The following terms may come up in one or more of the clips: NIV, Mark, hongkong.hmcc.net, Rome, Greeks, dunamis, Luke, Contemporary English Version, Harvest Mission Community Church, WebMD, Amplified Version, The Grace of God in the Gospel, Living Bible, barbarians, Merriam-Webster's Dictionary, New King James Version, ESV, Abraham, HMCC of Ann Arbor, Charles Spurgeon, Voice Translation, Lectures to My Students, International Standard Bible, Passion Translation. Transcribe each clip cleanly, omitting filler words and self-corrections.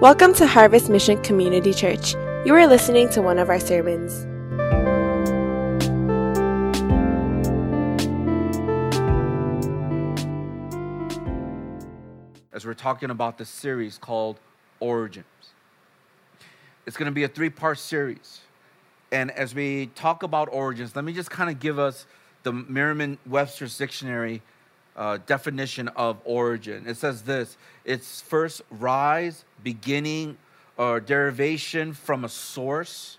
Welcome to Harvest Mission Community Church. You are listening to one of our sermons. As we're talking about this series called Origins, it's going to be a three-part series. And as we talk about origins, let me just kind of give us the Merriam-Webster's Dictionary definition of origin. It says this: it's first rise, beginning, or derivation from a source.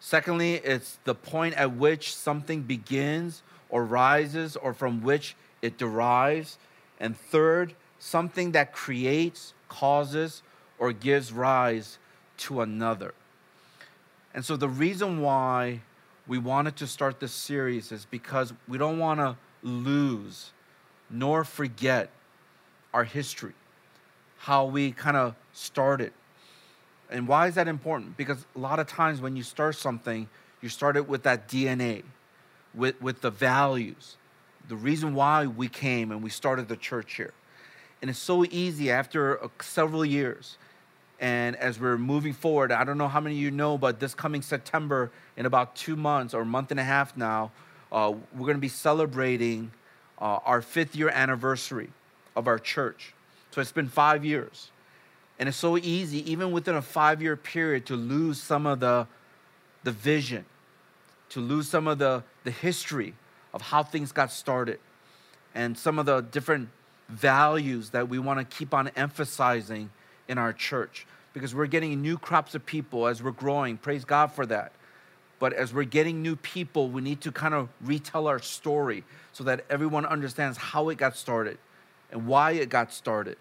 Secondly, it's the point at which something begins or rises or from which it derives. And third, something that creates, causes, or gives rise to another. And so the reason why we wanted to start this series is because we don't want to lose nor forget our history, how we kind of started. And why is that important? Because a lot of times when you start something, you start it with that DNA, with the values, the reason why we came and we started the church here. And it's so easy after several years. And as we're moving forward, I don't know how many of you know, but this coming September, in about 2 months or a month and a half now, we're going to be celebrating our 5th year anniversary of our church. So it's been 5 years. And it's so easy, even within a 5-year period, to lose some of the vision, to lose some of the history of how things got started and some of the different values that we want to keep on emphasizing in our church, because we're getting new crops of people as we're growing. Praise God for that. But as we're getting new people, we need to kind of retell our story so that everyone understands how it got started and why it got started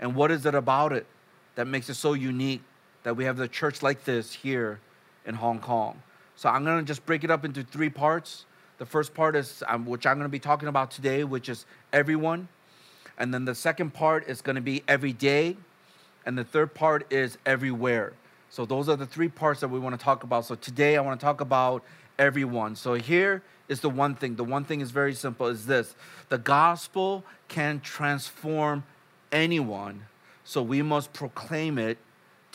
and what is it about it that makes it so unique that we have the church like this here in Hong Kong. So I'm going to just break it up into 3 parts. The first part is, which I'm going to be talking about today, which is everyone. And then the second part is going to be every day. And the third part is everywhere. So those are the 3 parts that we want to talk about. So today I want to talk about everyone. So here is the one thing. The one thing is very simple, is this: the gospel can transform anyone, so we must proclaim it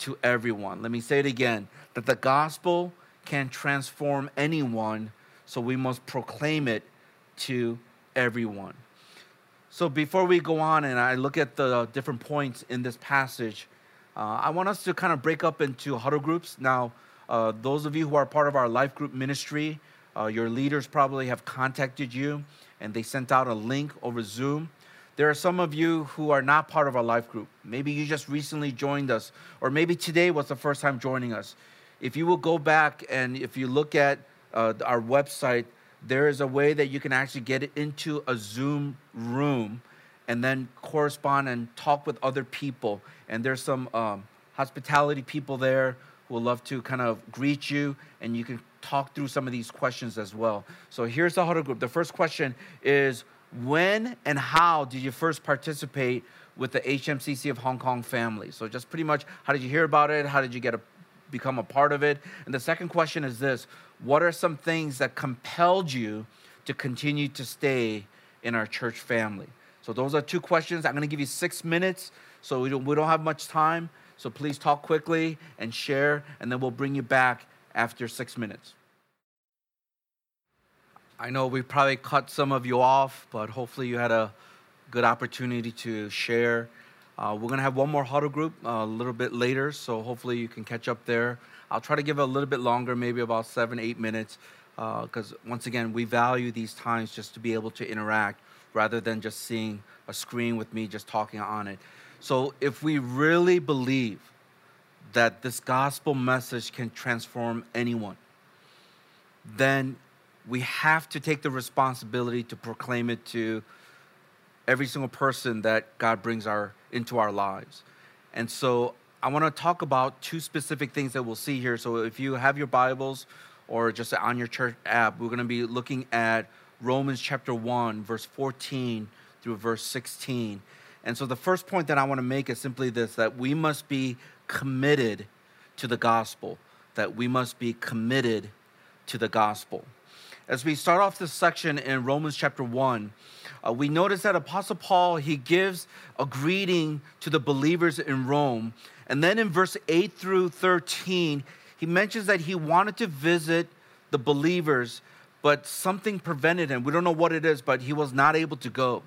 to everyone. Let me say it again, that the gospel can transform anyone, so we must proclaim it to everyone. So before we go on and I look at the different points in this passage, I want us to kind of break up into huddle groups. Now, those of you who are part of our life group ministry, your leaders probably have contacted you and they sent out a link over Zoom. There are some of you who are not part of our life group. Maybe you just recently joined us, or maybe today was the first time joining us. If you will go back and if you look at our website, there is a way that you can actually get into a Zoom room and then correspond and talk with other people. And there's some hospitality people there who would love to kind of greet you, and you can talk through some of these questions as well. So here's the huddle group. The first question is, when and how did you first participate with the HMCC of Hong Kong family? So just pretty much, how did you hear about it? How did you become a part of it? And the second question is this: what are some things that compelled you to continue to stay in our church family? So those are 2 questions. I'm going to give you 6 minutes, so we don't have much time. So please talk quickly and share, and then we'll bring you back after 6 minutes. I know we probably cut some of you off, but hopefully you had a good opportunity to share. We're going to have one more huddle group a little bit later, so hopefully you can catch up there. I'll try to give it a little bit longer, maybe about 7-8 minutes, because once again, we value these times just to be able to interact rather than just seeing a screen with me just talking on it. So if we really believe that this gospel message can transform anyone, then we have to take the responsibility to proclaim it to every single person that God brings into our lives. And so I want to talk about 2 specific things that we'll see here. So if you have your Bibles or just on your church app, we're going to be looking at Romans chapter 1, verse 14 through verse 16. And so the first point that I want to make is simply this, that we must be committed to the gospel, that we must be committed to the gospel. As we start off this section in Romans chapter 1, we notice that Apostle Paul, he gives a greeting to the believers in Rome. And then in verse 8 through 13, he mentions that he wanted to visit the believers, but something prevented him. We don't know what it is, but he was not able to go.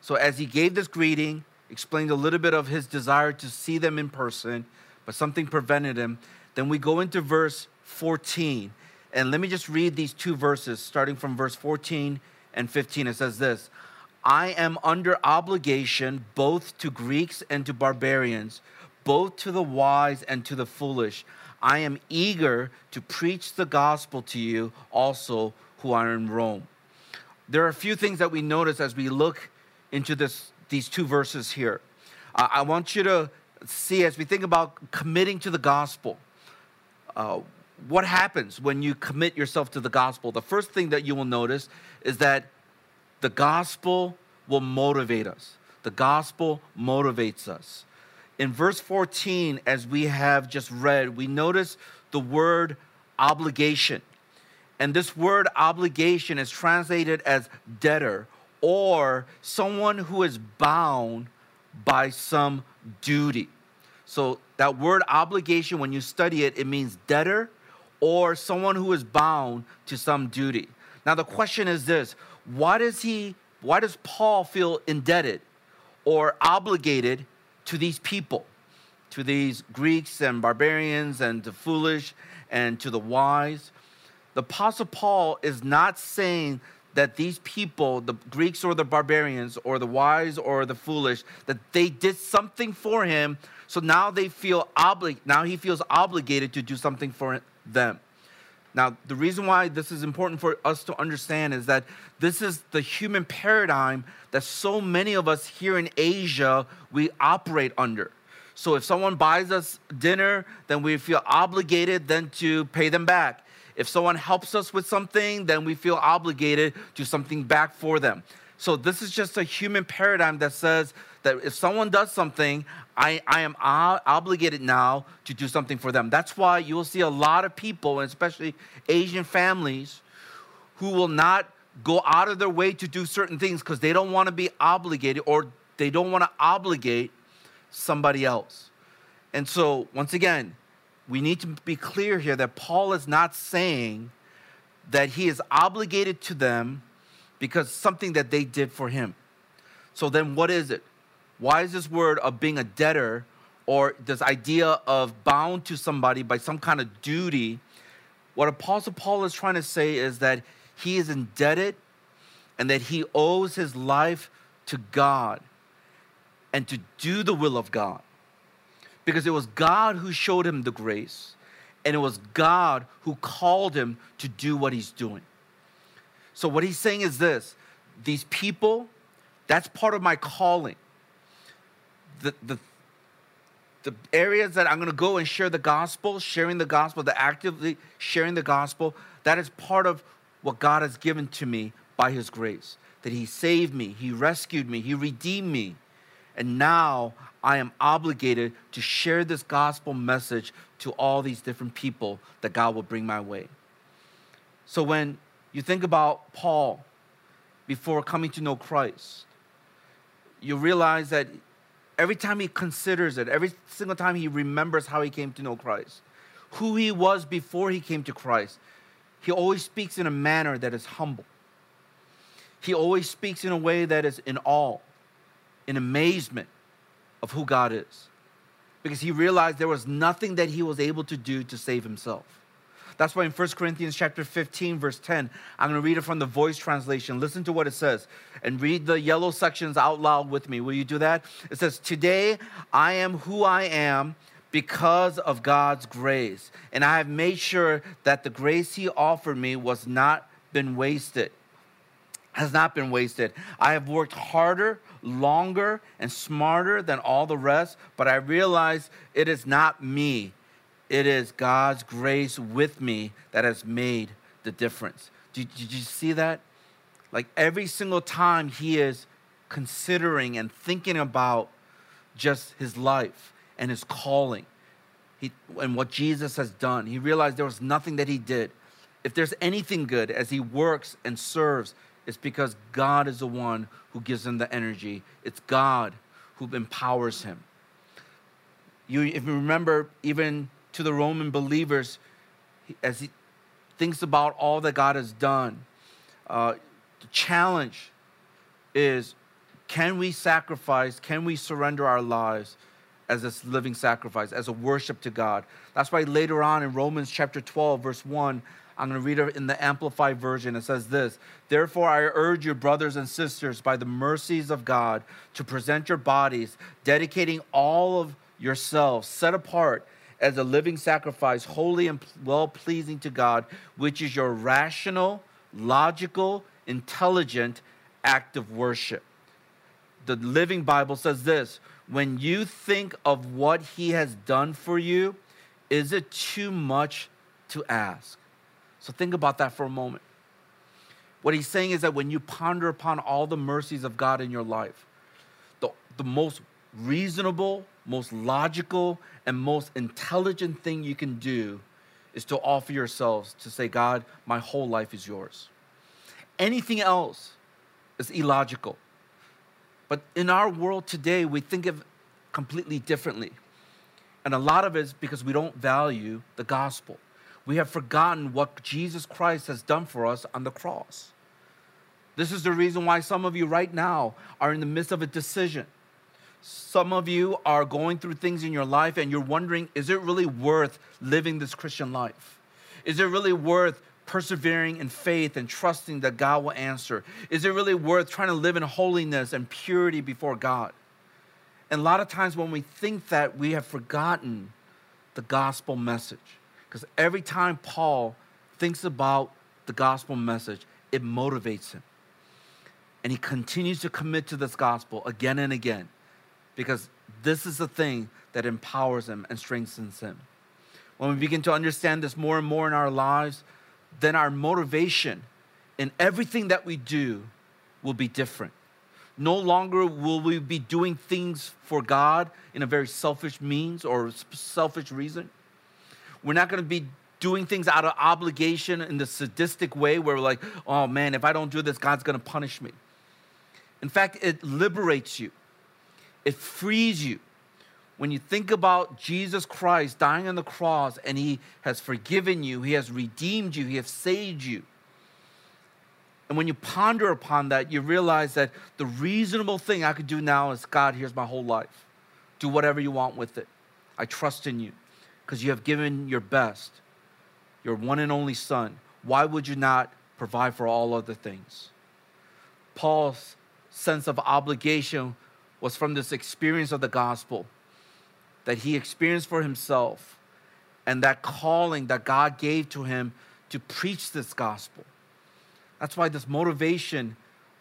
So as he gave this greeting, explained a little bit of his desire to see them in person, but something prevented him. Then we go into verse 14. And let me just read these two verses, starting from verse 14 and 15. It says this: I am under obligation both to Greeks and to barbarians, both to the wise and to the foolish. I am eager to preach the gospel to you also who are in Rome. There are a few things that we notice as we look into these two verses here. I want you to see, as we think about committing to the gospel, what happens when you commit yourself to the gospel? The first thing that you will notice is that the gospel will motivate us. The gospel motivates us. In verse 14, as we have just read, we notice the word obligation. And this word obligation is translated as debtor, or someone who is bound by some duty. So that word obligation, when you study it, it means debtor, or someone who is bound to some duty. Now the question is this: why does Paul feel indebted or obligated to these people, to these Greeks and barbarians and the foolish and to the wise? The Apostle Paul is not saying that these people, the Greeks or the barbarians or the wise or the foolish, that they did something for him, so now they feel now he feels obligated to do something for them. Now, the reason why this is important for us to understand is that this is the human paradigm that so many of us here in Asia, we operate under. So if someone buys us dinner, then we feel obligated then to pay them back. If someone helps us with something, then we feel obligated to do something back for them. So this is just a human paradigm that says that if someone does something, I am obligated now to do something for them. That's why you will see a lot of people, and especially Asian families, who will not go out of their way to do certain things because they don't want to be obligated, or they don't want to obligate somebody else. And so once again, we need to be clear here that Paul is not saying that he is obligated to them because something that they did for him. So then what is it? Why is this word of being a debtor, or this idea of bound to somebody by some kind of duty? What Apostle Paul is trying to say is that he is indebted and that he owes his life to God and to do the will of God. Because it was God who showed him the grace, and it was God who called him to do what he's doing. So what he's saying is this: these people, that's part of my calling. The areas that I'm going to go and share the gospel, actively sharing the gospel, that is part of what God has given to me by his grace. That he saved me, he rescued me, he redeemed me. And now I am obligated to share this gospel message to all these different people that God will bring my way. So when you think about Paul before coming to know Christ, you realize that every time he considers it, every single time he remembers how he came to know Christ, who he was before he came to Christ, he always speaks in a manner that is humble. He always speaks in a way that is in awe, in amazement of who God is, because he realized there was nothing that he was able to do to save himself. That's why in 1 Corinthians chapter 15, verse 10, I'm going to read it from the Voice Translation. Listen to what it says, and read the yellow sections out loud with me. Will you do that? It says, "Today I am who I am because of God's grace, and I have made sure that the grace he offered me has not been wasted. I have worked harder, longer, and smarter than all the rest, but I realize it is not me. It is God's grace with me that has made the difference." Did you see that? Like every single time he is considering and thinking about just his life and his calling and what Jesus has done, he realized there was nothing that he did. If there's anything good as he works and serves, it's because God is the one who gives him the energy. It's God who empowers him. If you remember, even to the Roman believers, as he thinks about all that God has done, the challenge is, can we sacrifice, can we surrender our lives as this living sacrifice, as a worship to God? That's why later on in Romans chapter 12, verse 1, I'm going to read it in the Amplified Version. It says this: "Therefore, I urge you, brothers and sisters, by the mercies of God, to present your bodies, dedicating all of yourselves, set apart as a living sacrifice, holy and well-pleasing to God, which is your rational, logical, intelligent act of worship." The Living Bible says this: "When you think of what he has done for you, is it too much to ask?" So think about that for a moment. What he's saying is that when you ponder upon all the mercies of God in your life, the most reasonable, most logical, and most intelligent thing you can do is to offer yourselves to say, God, my whole life is yours. Anything else is illogical. But in our world today, we think of completely differently. And a lot of it is because we don't value the gospel. We have forgotten what Jesus Christ has done for us on the cross. This is the reason why some of you right now are in the midst of a decision. Some of you are going through things in your life and you're wondering, is it really worth living this Christian life? Is it really worth persevering in faith and trusting that God will answer? Is it really worth trying to live in holiness and purity before God? And a lot of times when we think that, we have forgotten the gospel message. Because every time Paul thinks about the gospel message, it motivates him. And he continues to commit to this gospel again and again, because this is the thing that empowers him and strengthens him. When we begin to understand this more and more in our lives, then our motivation in everything that we do will be different. No longer will we be doing things for God in a very selfish means or selfish reason. We're not going to be doing things out of obligation in the sadistic way where we're like, oh man, if I don't do this, God's going to punish me. In fact, it liberates you. It frees you. When you think about Jesus Christ dying on the cross and he has forgiven you, he has redeemed you, he has saved you. And when you ponder upon that, you realize that the reasonable thing I could do now is, God, here's my whole life. Do whatever you want with it. I trust in you because you have given your best, your one and only son. Why would you not provide for all other things? Paul's sense of obligation was from this experience of the gospel that he experienced for himself, and that calling that God gave to him to preach this gospel. That's why this motivation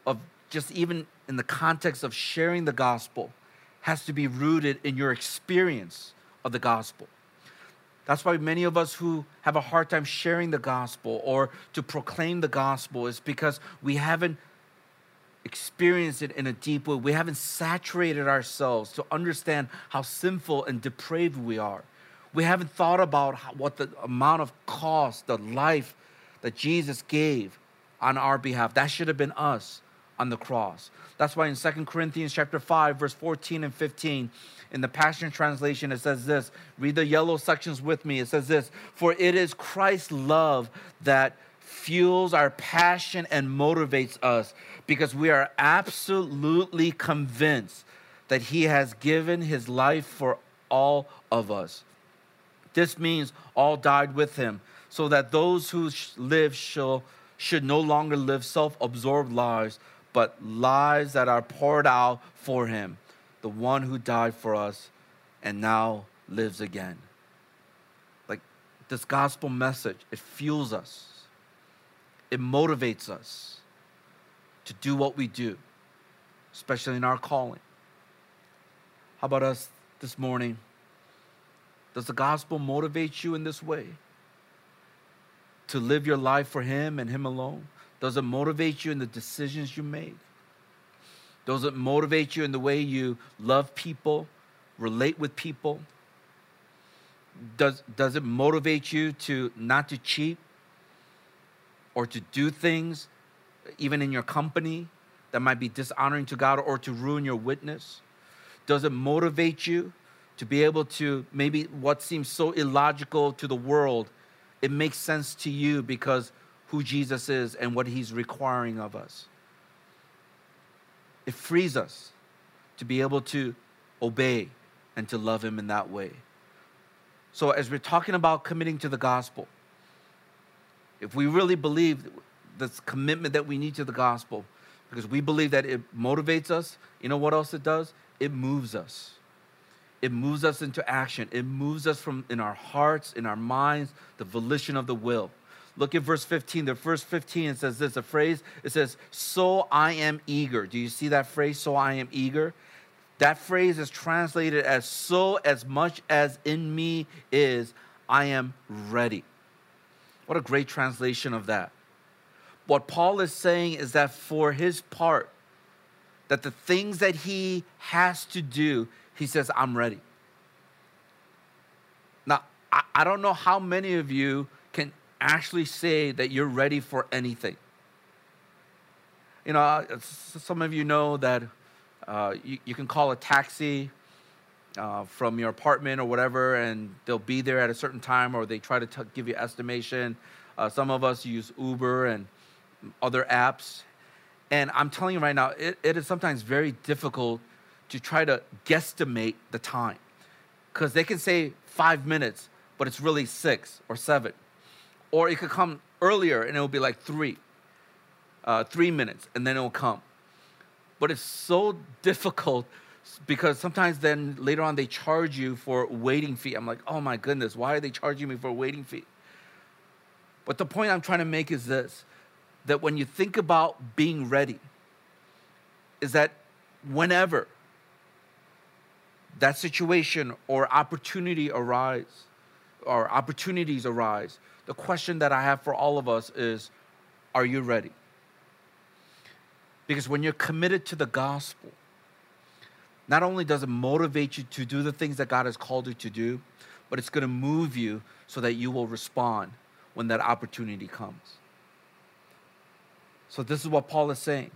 of just even in the context of sharing the gospel has to be rooted in your experience of the gospel. That's why many of us who have a hard time sharing the gospel or to proclaim the gospel is because we haven't experience it in a deep way. We haven't saturated ourselves to understand how sinful and depraved we are. We haven't thought about what the amount of cost, the life that Jesus gave on our behalf. That should have been us on the cross. That's why in 2 Corinthians chapter 5, verse 14 and 15, in the Passion Translation, it says this. Read the yellow sections with me. It says this: "For it is Christ's love that fuels our passion and motivates us, because we are absolutely convinced that he has given his life for all of us. This means all died with him, so that those who live should no longer live self-absorbed lives, but lives that are poured out for him, the one who died for us and now lives again." Like, this gospel message, it fuels us. It motivates us to do what we do, especially in our calling. How about us this morning? Does the gospel motivate you in this way? To live your life for him and him alone? Does it motivate you in the decisions you make? Does it motivate you in the way you love people, relate with people? Does it motivate you to not to cheat? or to do things, even in your company, that might be dishonoring to God or to ruin your witness? Does it motivate you to be able to, maybe what seems so illogical to the world, it makes sense to you because who Jesus is and what he's requiring of us? It frees us to be able to obey and to love him in that way. So as we're talking about committing to the gospel, if we really believe this commitment that we need to the gospel, because we believe that it motivates us, you know what else it does? It moves us. It moves us into action. It moves us from in our hearts, in our minds, the volition of the will. Look at verse 15. The verse 15 says this, a phrase, it says, so I am eager. Do you see that phrase, so I am eager? That phrase is translated as, so as much as in me is, I am ready. What a great translation of that. What Paul is saying is that for his part, that the things that he has to do, he says, I'm ready. Now, I don't know how many of you can actually say that you're ready for anything. You know, some of you know that you can call a taxi from your apartment or whatever, and they'll be there at a certain time, or they try to give you estimation. Some of us use Uber and other apps. And I'm telling you right now, it is sometimes very difficult to try to guesstimate the time, because they can say 5 minutes, but it's really 6 or 7. Or it could come earlier and it will be like 3 minutes, and then it will come. But it's so difficult because sometimes then later on they charge you for waiting fee. I'm like, oh my goodness, why are they charging me for a waiting fee? But the point I'm trying to make is this, that when you think about being ready, is that whenever that situation or opportunities arise, the question that I have for all of us is, are you ready? Because when you're committed to the gospel, not only does it motivate you to do the things that God has called you to do, but it's going to move you so that you will respond when that opportunity comes. So this is what Paul is saying,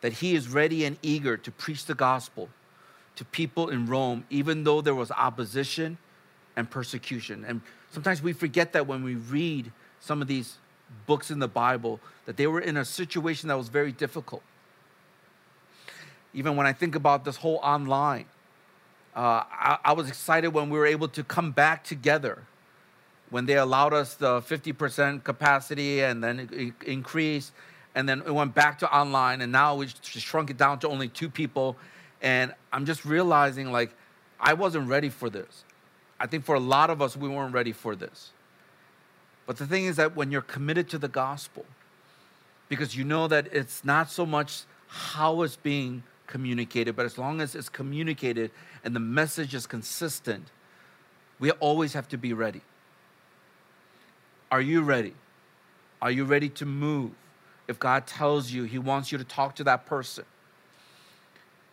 that he is ready and eager to preach the gospel to people in Rome, even though there was opposition and persecution. And sometimes we forget that when we read some of these books in the Bible, that they were in a situation that was very difficult. Even when I think about this whole online, I was excited when we were able to come back together, when they allowed us the 50% capacity, and then it increased, and then it went back to online, and now we shrunk it down to only 2 people. And I'm just realizing, like, I wasn't ready for this. I think for a lot of us, we weren't ready for this. But the thing is that when you're committed to the gospel, because you know that it's not so much how it's being communicated, but as long as it's communicated and the message is consistent, we always have to be ready. Are you ready? Are you ready to move? If God tells you he wants you to talk to that person,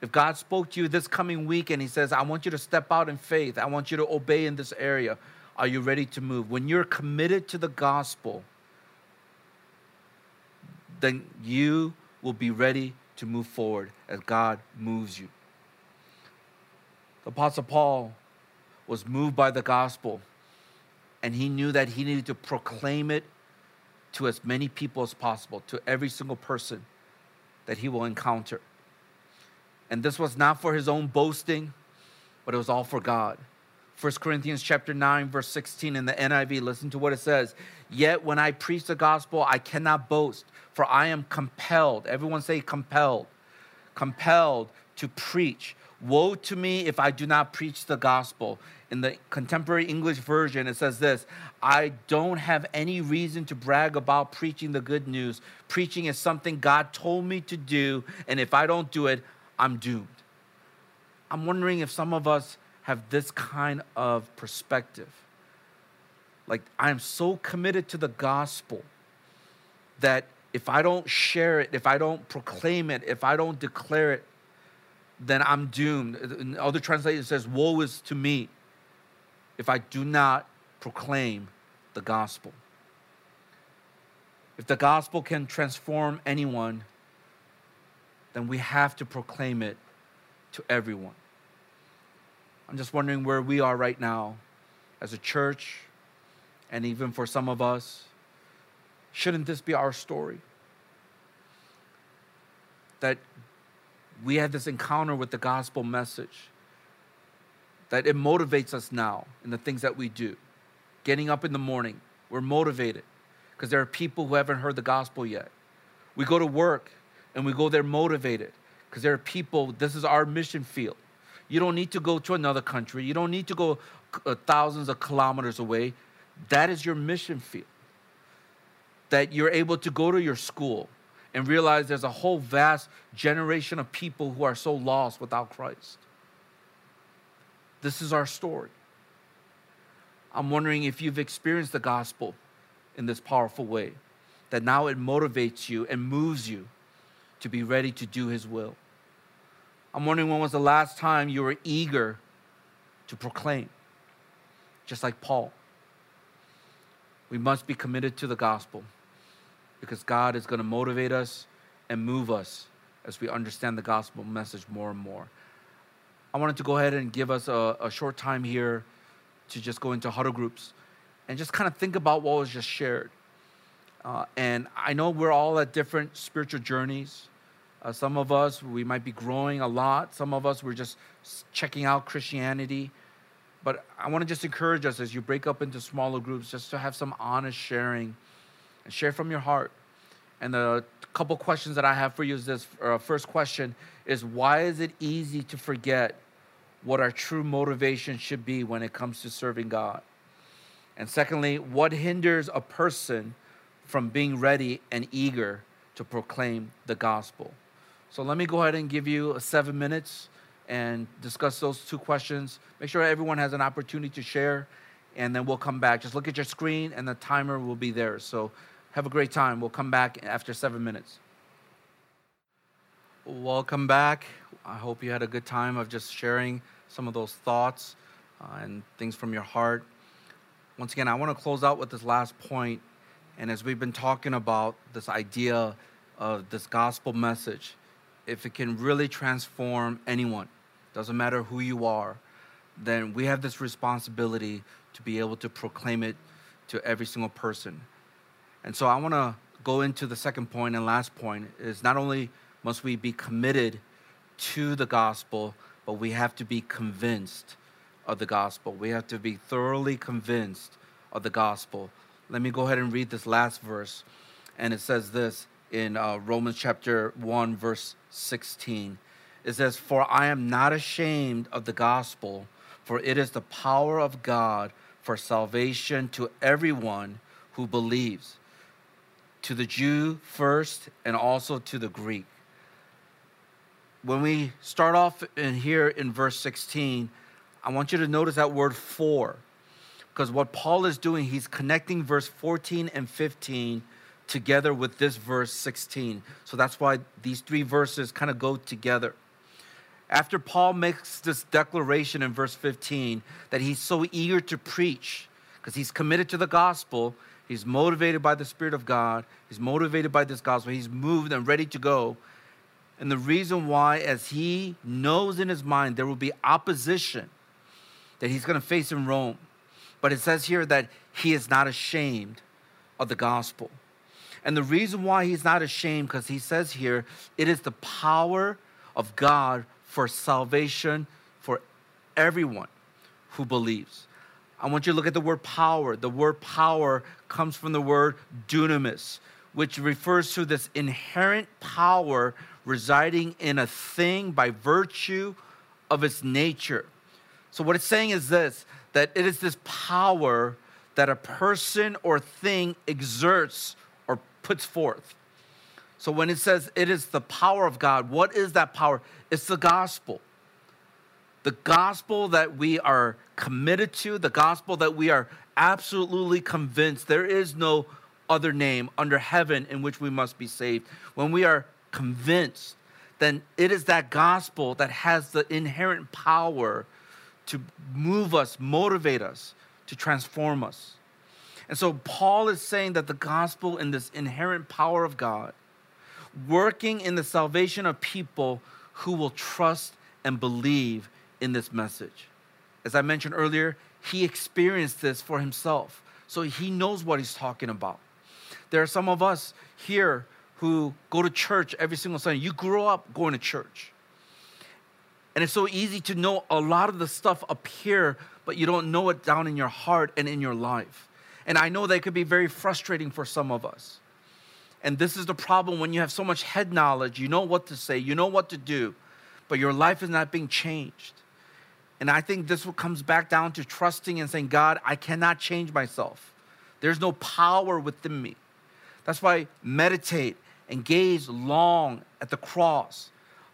if God spoke to you this coming week and he says, I want you to step out in faith, I want you to obey in this area, are you ready to move? When you're committed to the gospel, then you will be ready to move forward as God moves you. The Apostle Paul was moved by the gospel, and he knew that he needed to proclaim it to as many people as possible, to every single person that he will encounter. And this was not for his own boasting, but it was all for God. 1 Corinthians chapter 9, verse 16 in the NIV, listen to what it says. Yet when I preach the gospel, I cannot boast, for I am compelled. Everyone say compelled. Compelled to preach. Woe to me if I do not preach the gospel. In the Contemporary English Version, it says this, I don't have any reason to brag about preaching the good news. Preaching is something God told me to do, and if I don't do it, I'm doomed. I'm wondering if some of us have this kind of perspective. Like, I'm so committed to the gospel that if I don't share it, if I don't proclaim it, if I don't declare it, then I'm doomed. In other translations, it says, woe is to me if I do not proclaim the gospel. If the gospel can transform anyone, then we have to proclaim it to everyone. I'm just wondering where we are right now as a church, and even for some of us, shouldn't this be our story? That we had this encounter with the gospel message, that it motivates us now in the things that we do. Getting up in the morning, we're motivated because there are people who haven't heard the gospel yet. We go to work and we go there motivated because there are people, this is our mission field. You don't need to go to another country. You don't need to go thousands of kilometers away. That is your mission field. That you're able to go to your school and realize there's a whole vast generation of people who are so lost without Christ. This is our story. I'm wondering if you've experienced the gospel in this powerful way, that now it motivates you and moves you to be ready to do His will. I'm wondering when was the last time you were eager to proclaim, just like Paul. We must be committed to the gospel because God is going to motivate us and move us as we understand the gospel message more and more. I wanted to go ahead and give us a short time here to just go into huddle groups and just kind of think about what was just shared. And I know we're all at different spiritual journeys. Some of us, we might be growing a lot. Some of us, we're just checking out Christianity. But I want to just encourage us as you break up into smaller groups just to have some honest sharing and share from your heart. And the couple questions that I have for you is this. First question is, why is it easy to forget what our true motivation should be when it comes to serving God? And secondly, what hinders a person from being ready and eager to proclaim the gospel? So let me go ahead and give you 7 minutes and discuss those two questions. Make sure everyone has an opportunity to share, and then we'll come back. Just look at your screen, and the timer will be there. So have a great time. We'll come back after 7 minutes. Welcome back. I hope you had a good time of just sharing some of those thoughts and things from your heart. Once again, I want to close out with this last point. And as we've been talking about this idea of this gospel message, if it can really transform anyone, doesn't matter who you are, then we have this responsibility to be able to proclaim it to every single person. And so I want to go into the second point and last point is not only must we be committed to the gospel, but we have to be convinced of the gospel. We have to be thoroughly convinced of the gospel. Let me go ahead and read this last verse, and it says this in Romans chapter 1, verse 16. It says, "For I am not ashamed of the gospel, for it is the power of God for salvation to everyone who believes, to the Jew first and also to the Greek." When we start off in here in verse 16, I want you to notice that word "for," because what Paul is doing, he's connecting verse 14 and 15 together with this verse 16. So that's why these three verses kind of go together. After Paul makes this declaration in verse 15 that he's so eager to preach because he's committed to the gospel, he's motivated by the Spirit of God, he's motivated by this gospel, he's moved and ready to go. And the reason why, as he knows in his mind there will be opposition that he's going to face in Rome, but it says here that he is not ashamed of the gospel. And the reason why he's not ashamed, because he says here, it is the power of God for salvation for everyone who believes. I want you to look at the word "power." The word "power" comes from the word "dunamis," which refers to this inherent power residing in a thing by virtue of its nature. So what it's saying is this, that it is this power that a person or thing exerts or puts forth. So when it says it is the power of God, what is that power? It's the gospel. The gospel that we are committed to, the gospel that we are absolutely convinced there is no other name under heaven in which we must be saved. When we are convinced, then it is that gospel that has the inherent power to move us, motivate us, to transform us. And so Paul is saying that the gospel and this inherent power of God working in the salvation of people who will trust and believe in this message. As I mentioned earlier, he experienced this for himself, so he knows what he's talking about. There are some of us here who go to church every single Sunday. You grew up going to church. And it's so easy to know a lot of the stuff up here, but you don't know it down in your heart and in your life. And I know that could be very frustrating for some of us. And this is the problem when you have so much head knowledge. You know what to say, you know what to do, but your life is not being changed. And I think this comes back down to trusting and saying, God, I cannot change myself. There's no power within me. That's why meditate and gaze long at the cross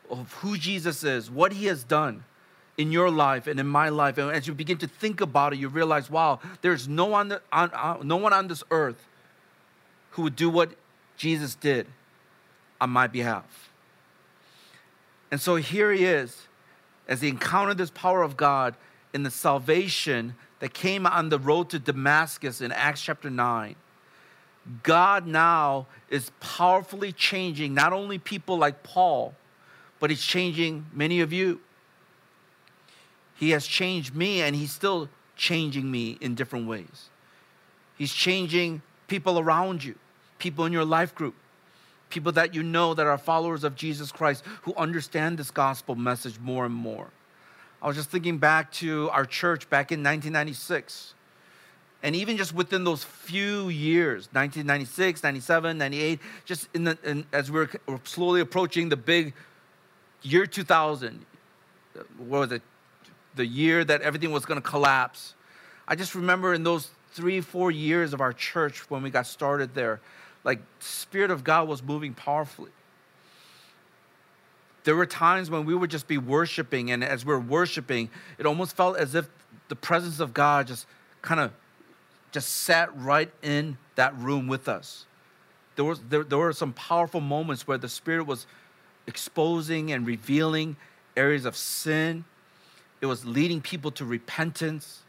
of who Jesus is, what he has done in your life and in my life. And as you begin to think about it, you realize, wow, there's no one on this earth who would do what Jesus did on my behalf. And so here he is, as he encountered this power of God in the salvation that came on the road to Damascus in Acts chapter 9. God now is powerfully changing not only people like Paul, but he's changing many of you. He has changed me, and he's still changing me in different ways. He's changing people around you, people in your life group, people that you know that are followers of Jesus Christ who understand this gospel message more and more. I was just thinking back to our church back in 1996. And even just within those few years, 1996, 97, 98, just as we're slowly approaching the big year 2000, what was it, the year that everything was going to collapse. I just remember in those 3-4 years of our church when we got started there, like Spirit of God was moving powerfully. There were times when we would just be worshiping, and as we're worshiping, it almost felt as if the presence of God just kind of sat right in that room with us. There were some powerful moments where the Spirit was exposing and revealing areas of sin. It was leading people to repentance.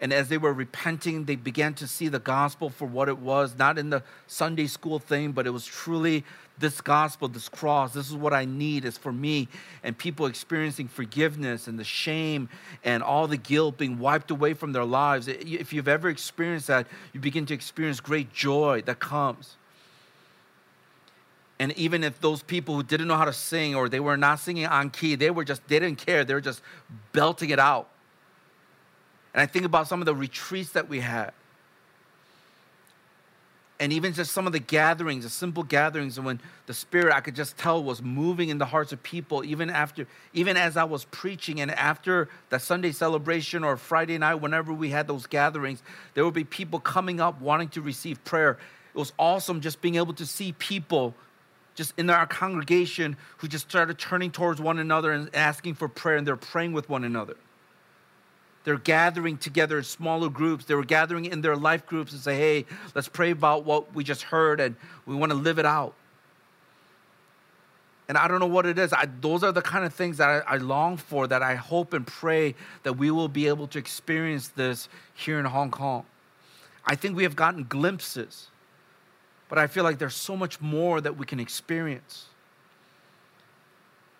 And as they were repenting, they began to see the gospel for what it was, not in the Sunday school thing, but it was truly this gospel, this cross. This is what I need, is for me. And people experiencing forgiveness and the shame and all the guilt being wiped away from their lives. If you've ever experienced that, you begin to experience great joy that comes. And even if those people who didn't know how to sing, or they were not singing on key, they didn't care. They were just belting it out. And I think about some of the retreats that we had. And even just some of the gatherings, the simple gatherings, and when the Spirit, I could just tell, was moving in the hearts of people, even as I was preaching. And after that Sunday celebration or Friday night, whenever we had those gatherings, there would be people coming up wanting to receive prayer. It was awesome just being able to see people just in our congregation who just started turning towards one another and asking for prayer, and they're praying with one another. They're gathering together in smaller groups. They were gathering in their life groups and say, hey, let's pray about what we just heard, and we want to live it out. And I don't know what it is. Those are the kind of things that I long for, that I hope and pray that we will be able to experience this here in Hong Kong. I think we have gotten glimpses, but I feel like there's so much more that we can experience.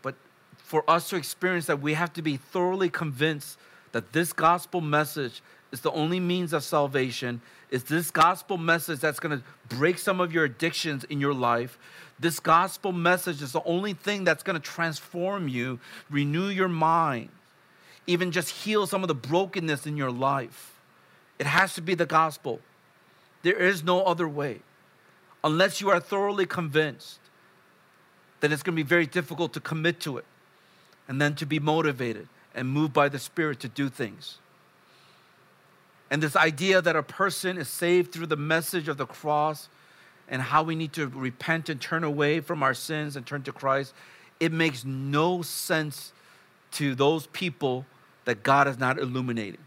But for us to experience that, we have to be thoroughly convinced that this gospel message is the only means of salvation. It's this gospel message that's going to break some of your addictions in your life. This gospel message is the only thing that's going to transform you, renew your mind, even just heal some of the brokenness in your life. It has to be the gospel. There is no other way. Unless you are thoroughly convinced, then it's going to be very difficult to commit to it and then to be motivated and moved by the Spirit to do things. And this idea that a person is saved through the message of the cross and how we need to repent and turn away from our sins and turn to Christ, it makes no sense to those people that God is not illuminating.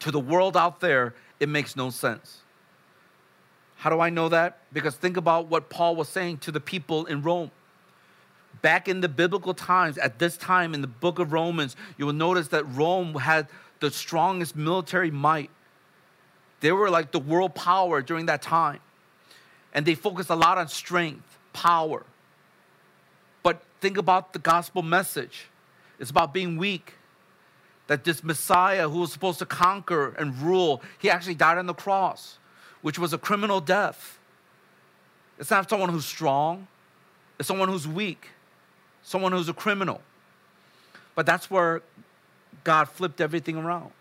To the world out there, it makes no sense. How do I know that? Because think about what Paul was saying to the people in Rome. Back in the biblical times, at this time in the book of Romans, you will notice that Rome had the strongest military might. They were like the world power during that time. And they focused a lot on strength, power. But think about the gospel message. It's about being weak. That this Messiah who was supposed to conquer and rule, he actually died on the cross, which was a criminal death. It's not someone who's strong. It's someone who's weak. Someone who's a criminal. But that's where God flipped everything around.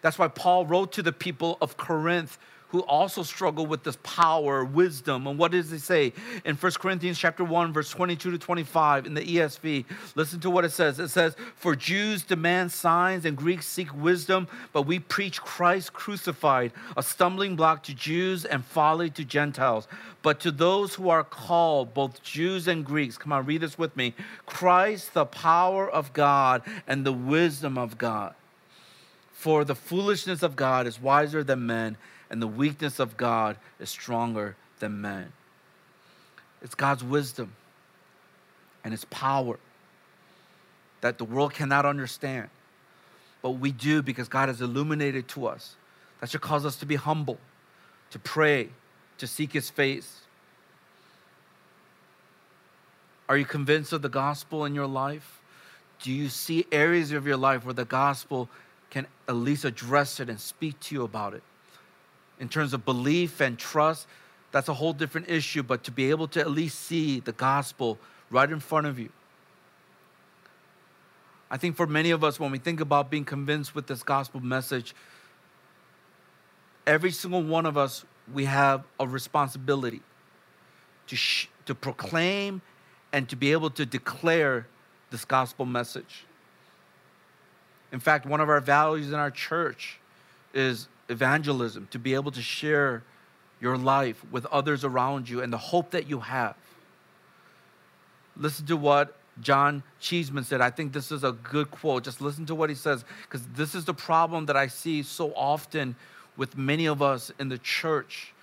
That's why Paul wrote to the people of Corinth who also struggle with this power, wisdom. And what does it say? In 1 Corinthians chapter 1, verse 22 to 25 in the ESV, listen to what it says. It says, "For Jews demand signs and Greeks seek wisdom, but we preach Christ crucified, a stumbling block to Jews and folly to Gentiles. But to those who are called, both Jews and Greeks," come on, read this with me, "Christ, the power of God and the wisdom of God. For the foolishness of God is wiser than men, and the weakness of God is stronger than man." It's God's wisdom and His power that the world cannot understand. But we do, because God has illuminated to us. That should cause us to be humble, to pray, to seek His face. Are you convinced of the gospel in your life? Do you see areas of your life where the gospel can at least address it and speak to you about it? In terms of belief and trust, that's a whole different issue, but to be able to at least see the gospel right in front of you. I think for many of us, when we think about being convinced with this gospel message, every single one of us, we have a responsibility to proclaim and to be able to declare this gospel message. In fact, one of our values in our church is evangelism, to be able to share your life with others around you and the hope that you have. Listen to what John Cheeseman said. I think this is a good quote. Just listen to what he says, because this is the problem that I see so often with many of us in the church,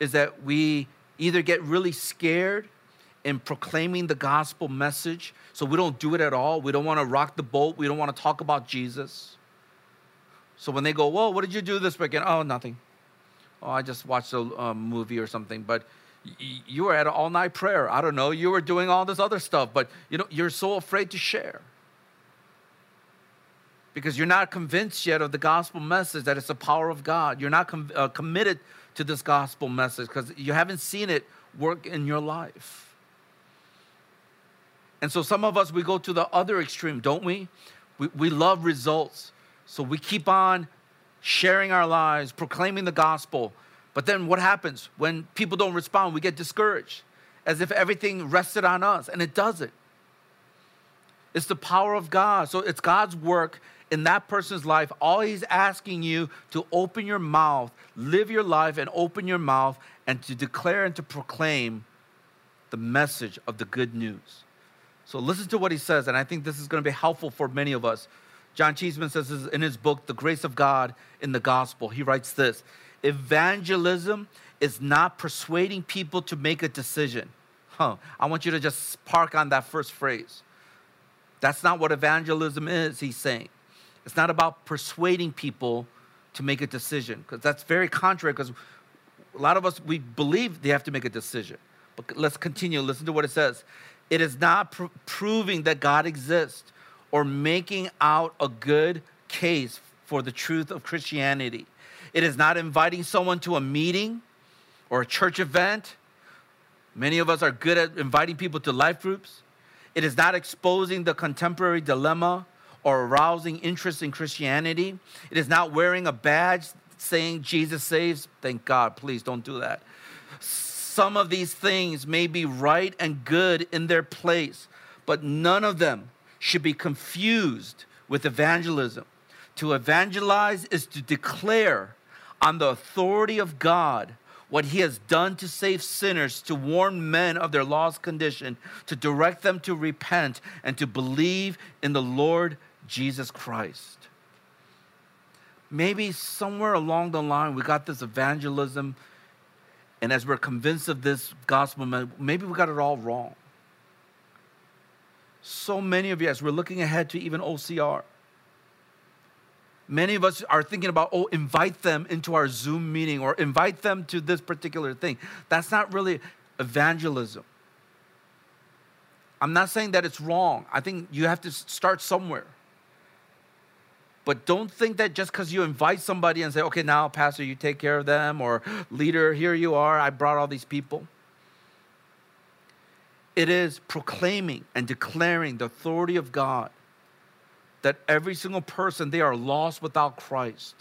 is that we either get really scared in proclaiming the gospel message, so we don't do it at all. We don't want to rock the boat. We don't want to talk about Jesus. So when they go, "Whoa, what did you do this weekend?" "Oh, nothing. Oh, I just watched a movie or something." But you were at an all-night prayer. I don't know. You were doing all this other stuff, but you're so afraid to share because you're not convinced yet of the gospel message, that it's the power of God. You're not committed to this gospel message because you haven't seen it work in your life. And so some of us, we go to the other extreme, don't we? We love results. So we keep on sharing our lives, proclaiming the gospel. But then what happens? When people don't respond, we get discouraged, as if everything rested on us, and it doesn't. It's the power of God. So it's God's work in that person's life. All He's asking you to open your mouth, live your life and open your mouth, and to declare and to proclaim the message of the good news. So listen to what he says, and I think this is going to be helpful for many of us. John Cheeseman says this in his book, The Grace of God in the Gospel. He writes this: "Evangelism is not persuading people to make a decision." I want you to just park on that first phrase. That's not what evangelism is, he's saying. It's not about persuading people to make a decision, because that's very contrary, because a lot of us, we believe they have to make a decision. But let's continue. Listen to what it says. "It is not proving that God exists or making out a good case for the truth of Christianity. It is not inviting someone to a meeting or a church event." Many of us are good at inviting people to life groups. "It is not exposing the contemporary dilemma or arousing interest in Christianity. It is not wearing a badge saying Jesus saves." Thank God, please don't do that. "Some of these things may be right and good in their place, but none of them should be confused with evangelism. To evangelize is to declare on the authority of God what He has done to save sinners, to warn men of their lost condition, to direct them to repent, and to believe in the Lord Jesus Christ." Maybe somewhere along the line, we got this evangelism, and as we're convinced of this gospel, maybe we got it all wrong. So many of you, as we're looking ahead to even OCR, Many of us are thinking about, oh, invite them into our Zoom meeting or invite them to this particular thing. That's not really evangelism. I'm not saying that it's wrong. I think you have to start somewhere. But don't think that just because you invite somebody and say, okay, now, pastor, you take care of them, or leader, here you are, I brought all these people. It is proclaiming and declaring the authority of God, that every single person, they are lost without Christ,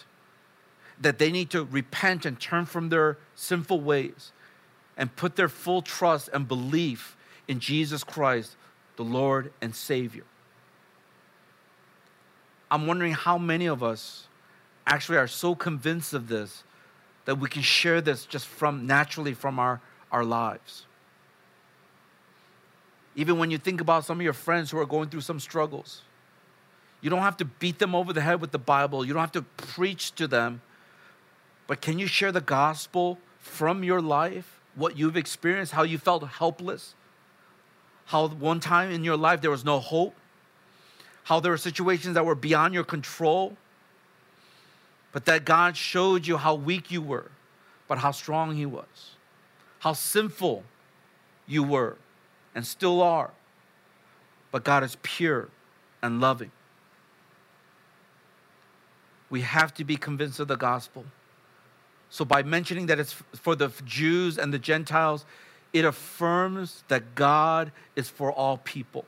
that they need to repent and turn from their sinful ways and put their full trust and belief in Jesus Christ, the Lord and Savior. I'm wondering how many of us actually are so convinced of this that we can share this just from naturally from our lives. Even when you think about some of your friends who are going through some struggles, you don't have to beat them over the head with the Bible. You don't have to preach to them. But can you share the gospel from your life, what you've experienced, how you felt helpless, how one time in your life there was no hope, how there were situations that were beyond your control, but that God showed you how weak you were, but how strong He was, how sinful you were and still are, but God is pure and loving. We have to be convinced of the gospel. So by mentioning that it's for the Jews and the Gentiles, it affirms that God is for all people.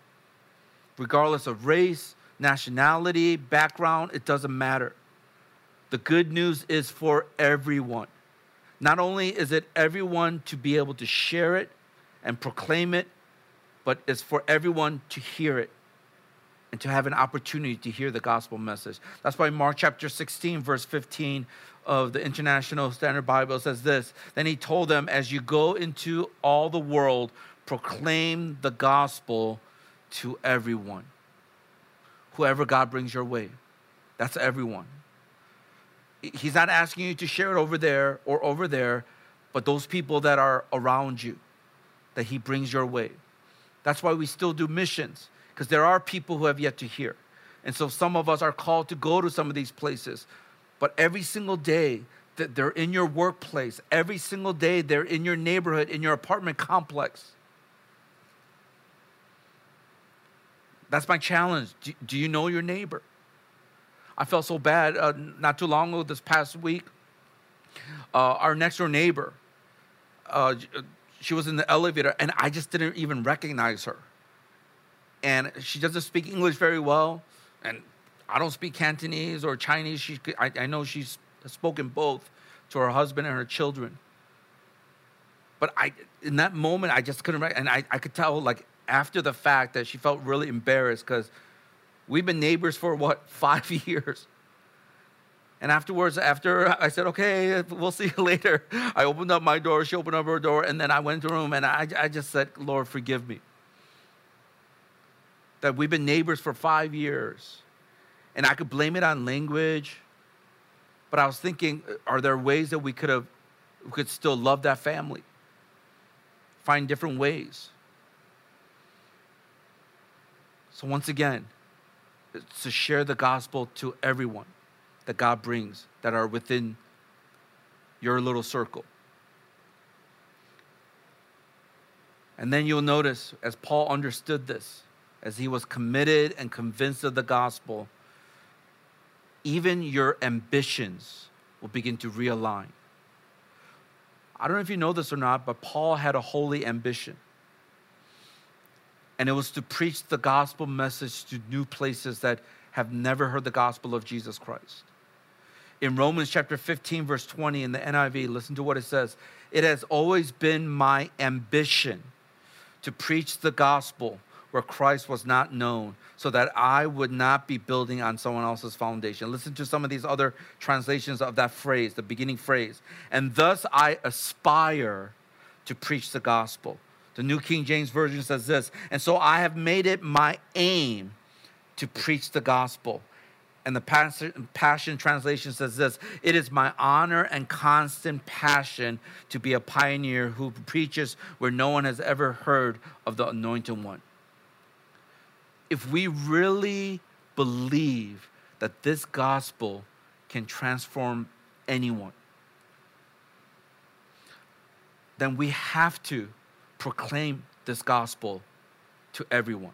Regardless of race, nationality, background, it doesn't matter. The good news is for everyone. Not only is it everyone to be able to share it and proclaim it, but it's for everyone to hear it and to have an opportunity to hear the gospel message. That's why Mark chapter 16, verse 15 of the International Standard Bible says this: "Then he told them, as you go into all the world, proclaim the gospel to everyone." Whoever God brings your way, that's everyone. He's not asking you to share it over there or over there, but those people that are around you, that He brings your way. That's why we still do missions, because there are people who have yet to hear. And so some of us are called to go to some of these places, but every single day that they're in your workplace, every single day they're in your neighborhood, in your apartment complex. That's my challenge. Do you know your neighbor? I felt so bad not too long ago this past week. Our next door neighbor, she was in the elevator and I just didn't even recognize her. And she doesn't speak English very well. And I don't speak Cantonese or Chinese. I know she's spoken both to her husband and her children. But in that moment, I just couldn't recognize. And I could tell, like, after the fact that she felt really embarrassed because we've been neighbors for, 5 years. And afterwards, after I said, okay, we'll see you later, I opened up my door, she opened up her door, and then I went to her room and I just said, Lord, forgive me. That we've been neighbors for 5 years. And I could blame it on language, but I was thinking, are there ways that we could still love that family? Find different ways. So once again, it's to share the gospel to everyone that God brings that are within your little circle. And then you'll notice, as Paul understood this, as he was committed and convinced of the gospel, even your ambitions will begin to realign. I don't know if you know this or not, but Paul had a holy ambition. And it was to preach the gospel message to new places that have never heard the gospel of Jesus Christ. In Romans chapter 15, verse 20 in the NIV, listen to what it says. "It has always been my ambition to preach the gospel where Christ was not known, so that I would not be building on someone else's foundation." Listen to some of these other translations of that phrase, the beginning phrase. "And thus I aspire to preach the gospel." The New King James Version says this: "And so I have made it my aim to preach the gospel." And the Passion Translation says this: "It is my honor and constant passion to be a pioneer who preaches where no one has ever heard of the Anointed One." If we really believe that this gospel can transform anyone, then we have to proclaim this gospel to everyone.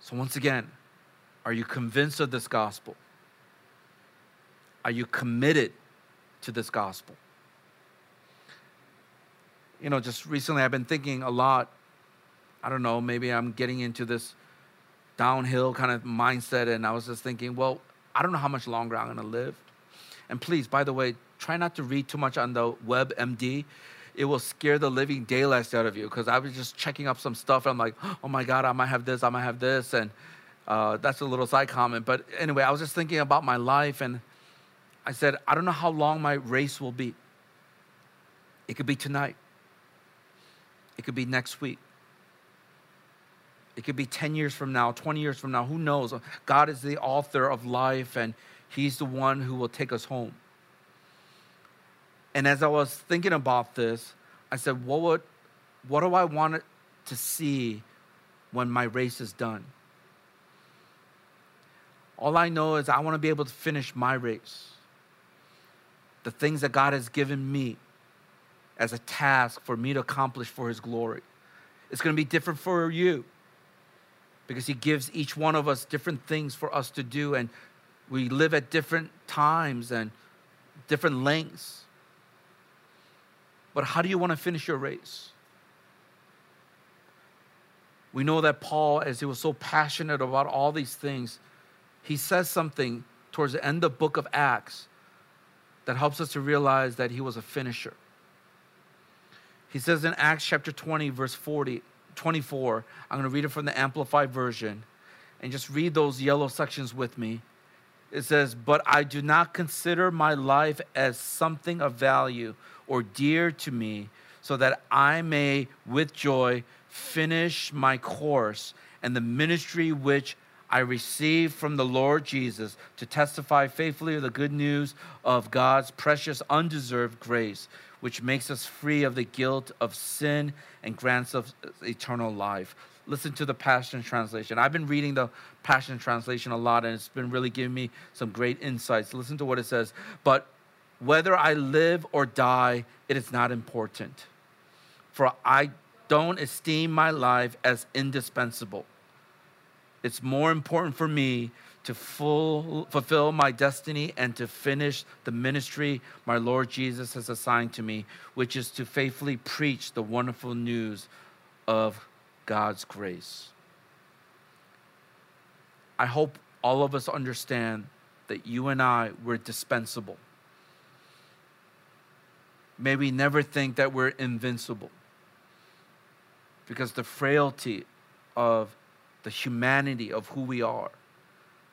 So once again, are you convinced of this gospel? Are you committed to this gospel? You know, just recently I've been thinking a lot. I don't know, maybe I'm getting into this downhill kind of mindset, and I was just thinking, well, I don't know how much longer I'm going to live. And please, by the way, try not to read too much on the WebMD. It will scare the living daylights out of you, because I was just checking up some stuff, and I'm like, oh my God, I might have this, I might have this. And that's a little side comment. But anyway, I was just thinking about my life, and I said, I don't know how long my race will be. It could be tonight. It could be next week. It could be 10 years from now, 20 years from now. Who knows? God is the author of life, and he's the one who will take us home. And as I was thinking about this, I said, what do I want to see when my race is done? All I know is I want to be able to finish my race. The things that God has given me as a task for me to accomplish for his glory. It's going to be different for you, because he gives each one of us different things for us to do, and we live at different times and different lengths. But how do you want to finish your race? We know that Paul, as he was so passionate about all these things, he says something towards the end of the book of Acts that helps us to realize that he was a finisher. He says in Acts chapter 20, verse 24, I'm going to read it from the Amplified Version, and just read those yellow sections with me. It says, "But I do not consider my life as something of value or dear to me, so that I may with joy finish my course and the ministry which I received from the Lord Jesus to testify faithfully of the good news of God's precious undeserved grace, which makes us free of the guilt of sin and grants us eternal life." Listen to the Passion Translation. I've been reading the Passion Translation a lot, and it's been really giving me some great insights. Listen to what it says. "But whether I live or die, it is not important, for I don't esteem my life as indispensable. It's more important for me to fulfill my destiny and to finish the ministry my Lord Jesus has assigned to me, which is to faithfully preach the wonderful news of God's grace." I hope all of us understand that you and I were dispensable. May we never think that we're invincible, because the frailty of the humanity of who we are,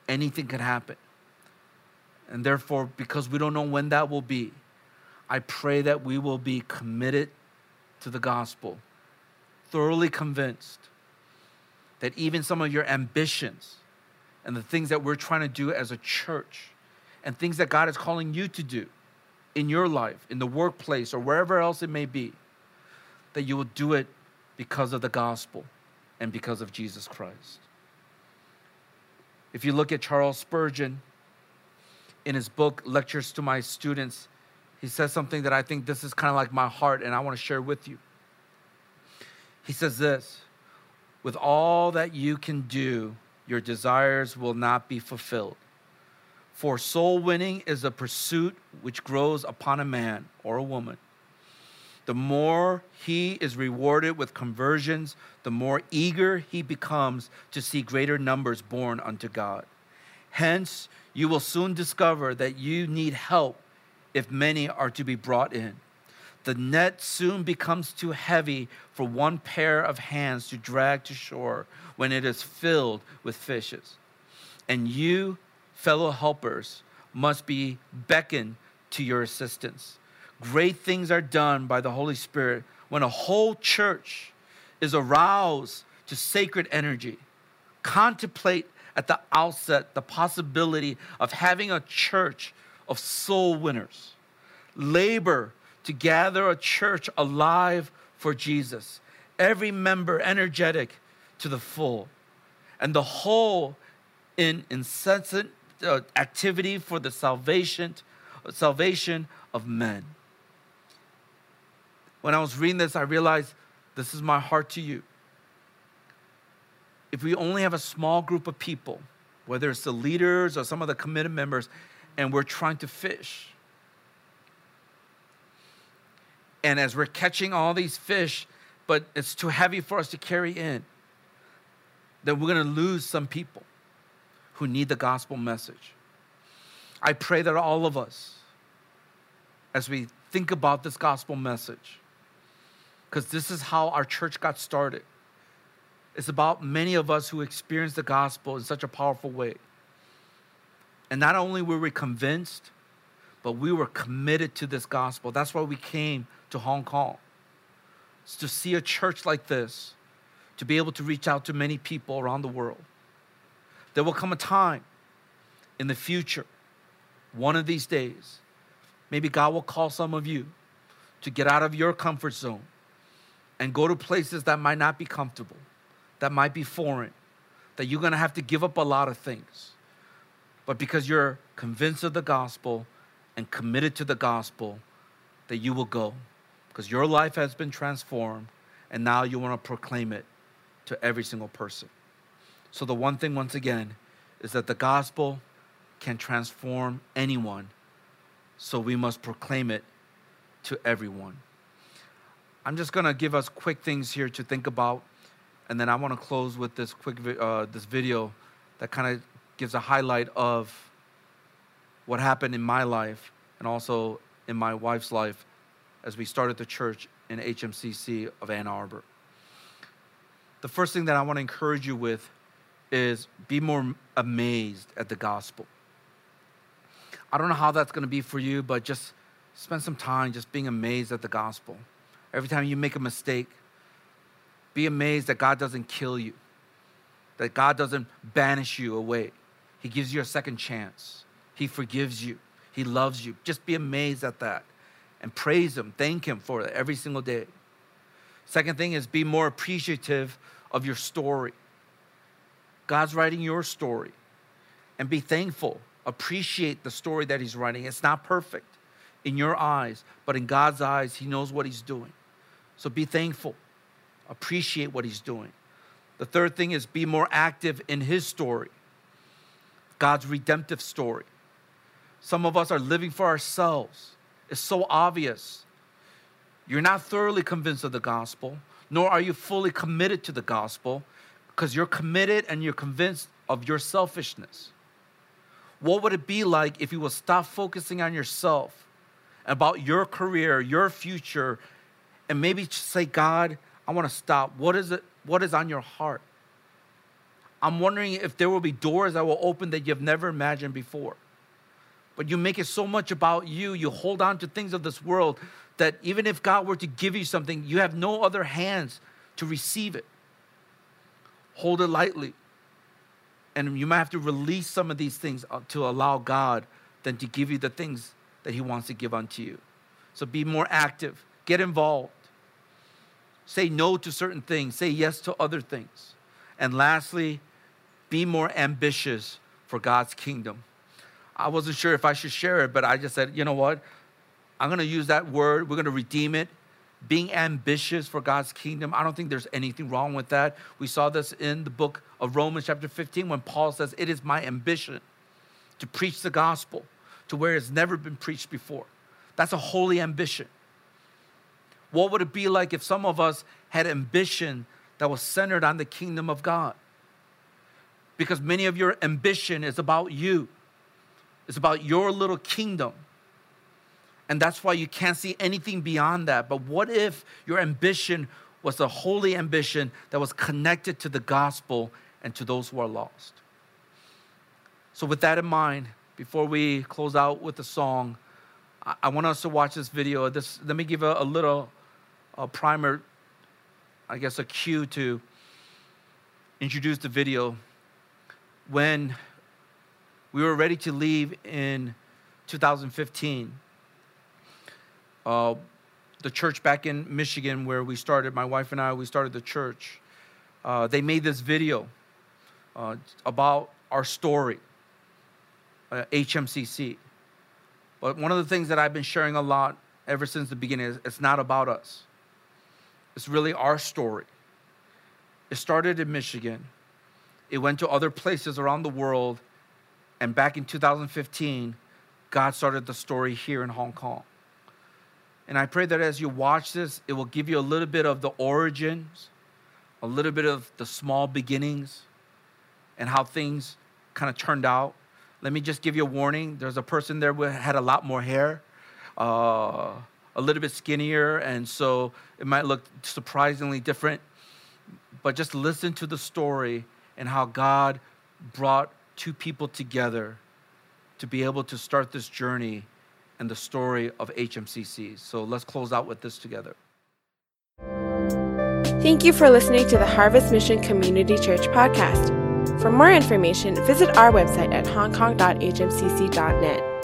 anything could happen. And therefore, because we don't know when that will be, I pray that we will be committed to the gospel, thoroughly convinced that even some of your ambitions and the things that we're trying to do as a church and things that God is calling you to do in your life, in the workplace, or wherever else it may be, that you will do it because of the gospel and because of Jesus Christ. If you look at Charles Spurgeon, in his book, Lectures to My Students, he says something that I think this is kind of like my heart, and I want to share with you. He says this, "With all that you can do, your desires will not be fulfilled. For soul winning is a pursuit which grows upon a man or a woman. The more he is rewarded with conversions, the more eager he becomes to see greater numbers born unto God. Hence, you will soon discover that you need help if many are to be brought in. The net soon becomes too heavy for one pair of hands to drag to shore when it is filled with fishes. And you, fellow helpers, must be beckoned to your assistance. Great things are done by the Holy Spirit when a whole church is aroused to sacred energy. Contemplate at the outset the possibility of having a church of soul winners. Labor to gather a church alive for Jesus, every member energetic to the full, and the whole in incessant activity for the salvation of men. When I was reading this, I realized this is my heart to you. If we only have a small group of people, whether it's the leaders or some of the committed members, and we're trying to fish, and as we're catching all these fish, but it's too heavy for us to carry in, then we're going to lose some people who need the gospel message. I pray that all of us, as we think about this gospel message, because this is how our church got started. It's about many of us who experienced the gospel in such a powerful way. And not only were we convinced, but we were committed to this gospel. That's why we came to Hong Kong. It's to see a church like this, to be able to reach out to many people around the world. There will come a time in the future, one of these days, maybe God will call some of you to get out of your comfort zone and go to places that might not be comfortable, that might be foreign, that you're going to have to give up a lot of things. But because you're convinced of the gospel and committed to the gospel, that you will go, because your life has been transformed and now you want to proclaim it to every single person. So the one thing, once again, is that the gospel can transform anyone, so we must proclaim it to everyone. I'm just going to give us quick things here to think about, and then I want to close with this quick this video that kind of gives a highlight of what happened in my life and also in my wife's life as we started the church in HMCC of Ann Arbor. The first thing that I want to encourage you with is be more amazed at the gospel. I don't know how that's going to be for you, but just spend some time just being amazed at the gospel. Every time you make a mistake, be amazed that God doesn't kill you, that God doesn't banish you away. He gives you a second chance. He forgives you. He loves you. Just be amazed at that and praise him, thank him for it every single day. Second thing is be more appreciative of your story. God's writing your story, and be thankful. Appreciate the story that he's writing. It's not perfect in your eyes, but in God's eyes, he knows what he's doing. So be thankful. Appreciate what he's doing. The third thing is be more active in his story, God's redemptive story. Some of us are living for ourselves. It's so obvious. You're not thoroughly convinced of the gospel, nor are you fully committed to the gospel, because you're committed and you're convinced of your selfishness. What would it be like if you will stop focusing on yourself, about your career, your future, and maybe just say, God, I want to stop. What is it? What is on your heart? I'm wondering if there will be doors that will open that you've never imagined before. But you make it so much about you. You hold on to things of this world that even if God were to give you something, you have no other hands to receive it. Hold it lightly. And you might have to release some of these things to allow God then to give you the things that he wants to give unto you. So be more active. Get involved. Say no to certain things. Say yes to other things. And lastly, be more ambitious for God's kingdom. I wasn't sure if I should share it, but I just said, you know what? I'm going to use that word. We're going to redeem it. Being ambitious for God's kingdom. I don't think there's anything wrong with that. We saw this in the book of Romans chapter 15 when Paul says, it is my ambition to preach the gospel to where it's never been preached before. That's a holy ambition. What would it be like if some of us had ambition that was centered on the kingdom of God? Because many of your ambition is about you. It's about your little kingdom. And that's why you can't see anything beyond that. But what if your ambition was a holy ambition that was connected to the gospel and to those who are lost? So with that in mind, before we close out with the song, I want us to watch this video. Let me give a little primer, I guess a cue to introduce the video. When we were ready to leave in 2015. The church back in Michigan where we started, my wife and I, we started the church. They made this video about our story. HMCC. But one of the things that I've been sharing a lot ever since the beginning is it's not about us. It's really our story. It started in Michigan. It went to other places around the world. And back in 2015, God started the story here in Hong Kong. And I pray that as you watch this, it will give you a little bit of the origins, a little bit of the small beginnings, and how things kind of turned out. Let me just give you a warning. There's a person there who had a lot more hair, a little bit skinnier, and so it might look surprisingly different. But just listen to the story and how God brought two people together to be able to start this journey and the story of HMCC. So let's close out with this together. Thank you for listening to the Harvest Mission Community Church podcast. For more information, visit our website at hongkong.hmcc.net.